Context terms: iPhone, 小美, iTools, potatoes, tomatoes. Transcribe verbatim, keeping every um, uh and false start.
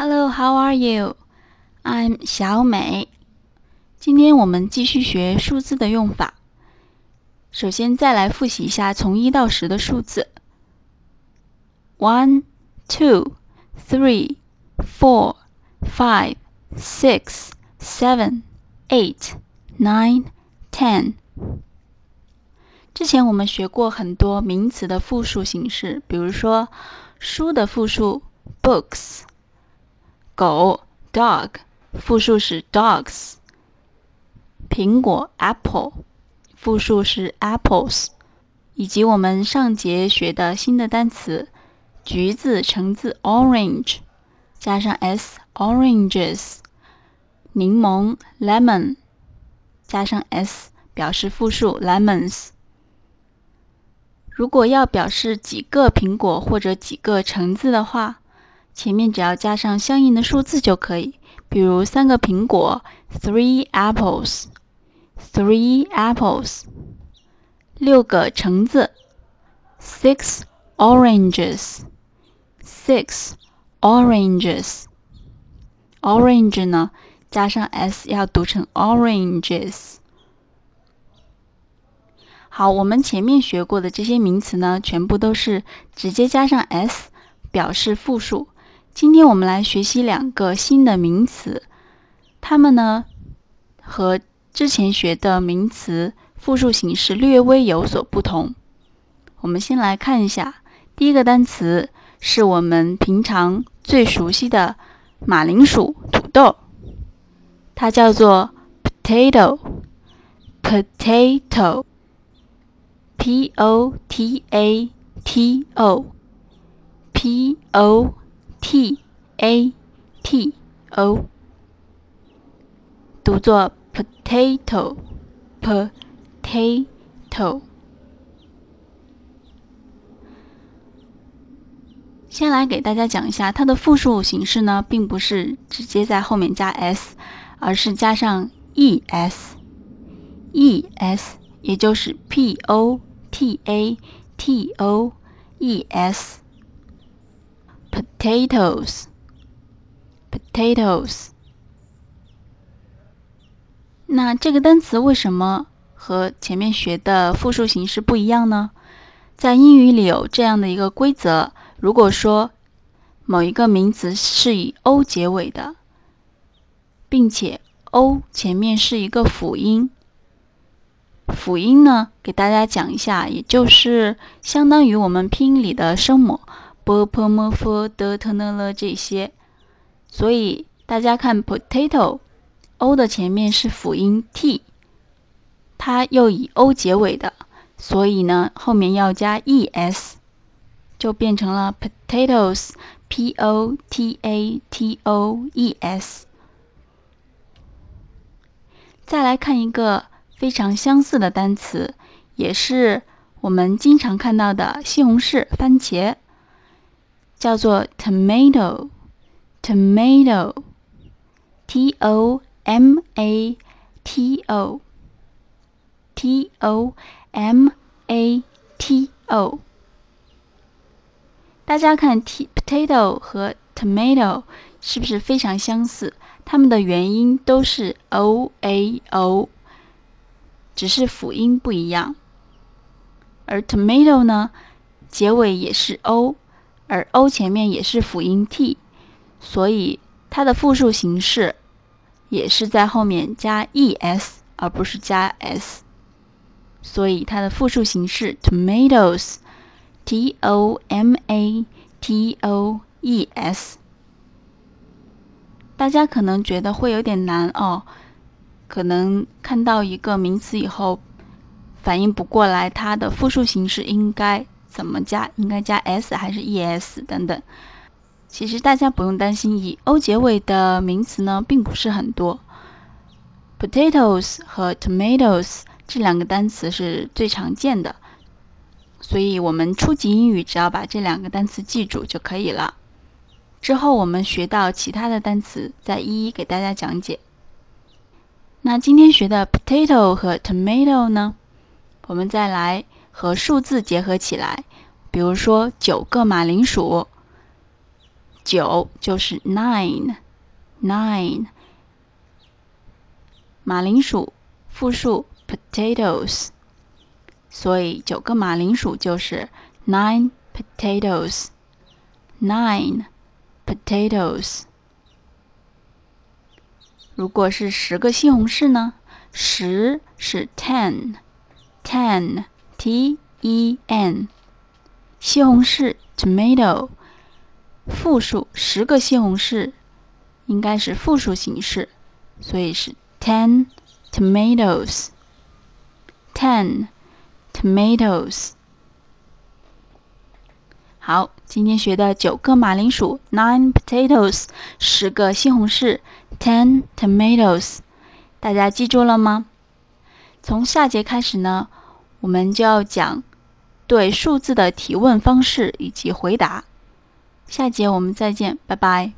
Hello, how are you? I'm 小美。今天我们继续学数字的用法。首先，再来复习一下从一到十的数字。One, two, three, four, five, six, seven, eight, nine, ten。之前我们学过很多名词的复数形式，比如说书的复数 books。狗 dog， 复数是 dogs。苹果 apple， 复数是 apples。以及我们上节学的新的单词橘子、橙子 orange， 加上 s oranges。柠檬 lemon， 加上 s 表示复数 lemons。如果要表示几个苹果或者几个橙子的话，前面只要加上相应的数字就可以，比如三个苹果 three apples three apples， 六个橙子 six oranges six oranges。 orange 呢加上 s 要读成 oranges。 好，我们前面学过的这些名词呢，全部都是直接加上 s 表示复数。今天我们来学习两个新的名词，它们呢和之前学的名词复数形式略微有所不同。我们先来看一下，第一个单词是我们平常最熟悉的马铃薯、土豆，它叫做 potato potato p o t a t o p o T A T O， 读作 potato potato。 先来给大家讲一下它的复数形式呢，并不是直接在后面加 s， 而是加上 e s e s， 也就是 p o t a t o e s。potatoes potatoes。 那这个单词为什么和前面学的复数形式不一样呢？在英语里有这样的一个规则，如果说某一个名词是以 o 结尾的，并且 o 前面是一个辅音，辅音呢给大家讲一下，也就是相当于我们拼音里的声母b p m f d t n l 这些，所以大家看 potato， o 的前面是辅音 t， 它又以 o 结尾的，所以呢后面要加 e s， 就变成了 potatoes p o t a t o e s。 再来看一个非常相似的单词，也是我们经常看到的西红柿、番茄。叫做 tomato tomato t o m a t o t o m a t o。 大家看 t potato 和 tomato 是不是非常相似？它们的元音都是 o a o， 只是辅音不一样。而 tomato 呢，结尾也是 o。而 o 前面也是辅音 t， 所以它的复数形式也是在后面加 e s， 而不是加 s， 所以它的复数形式 tomatoes t o m a t o e s。 大家可能觉得会有点难哦，可能看到一个名词以后反应不过来，它的复数形式应该怎么加，应该加 s 还是 e s 等等。其实大家不用担心，以 o 结尾的名词呢并不是很多。 potatoes 和 tomatoes 这两个单词是最常见的，所以我们初级英语只要把这两个单词记住就可以了。之后我们学到其他的单词再一一给大家讲解。那今天学的 potato 和 tomato 呢，我们再来和数字结合起来，比如说九个马铃薯，九就是 nine nine。马铃薯复数 potatoes， 所以九个马铃薯就是 nine potatoes nine potatoes。如果是十个西红柿呢？十是 ten ten t e n。西红柿 tomato， 复数十个西红柿应该是复数形式，所以是 ten tomatoes ten tomatoes。好，今天学的九个马铃薯 nine potatoes， 十个西红柿 ten tomatoes， 大家记住了吗？从下节开始呢，我们就要讲对数字的提问方式以及回答。下节我们再见，拜拜。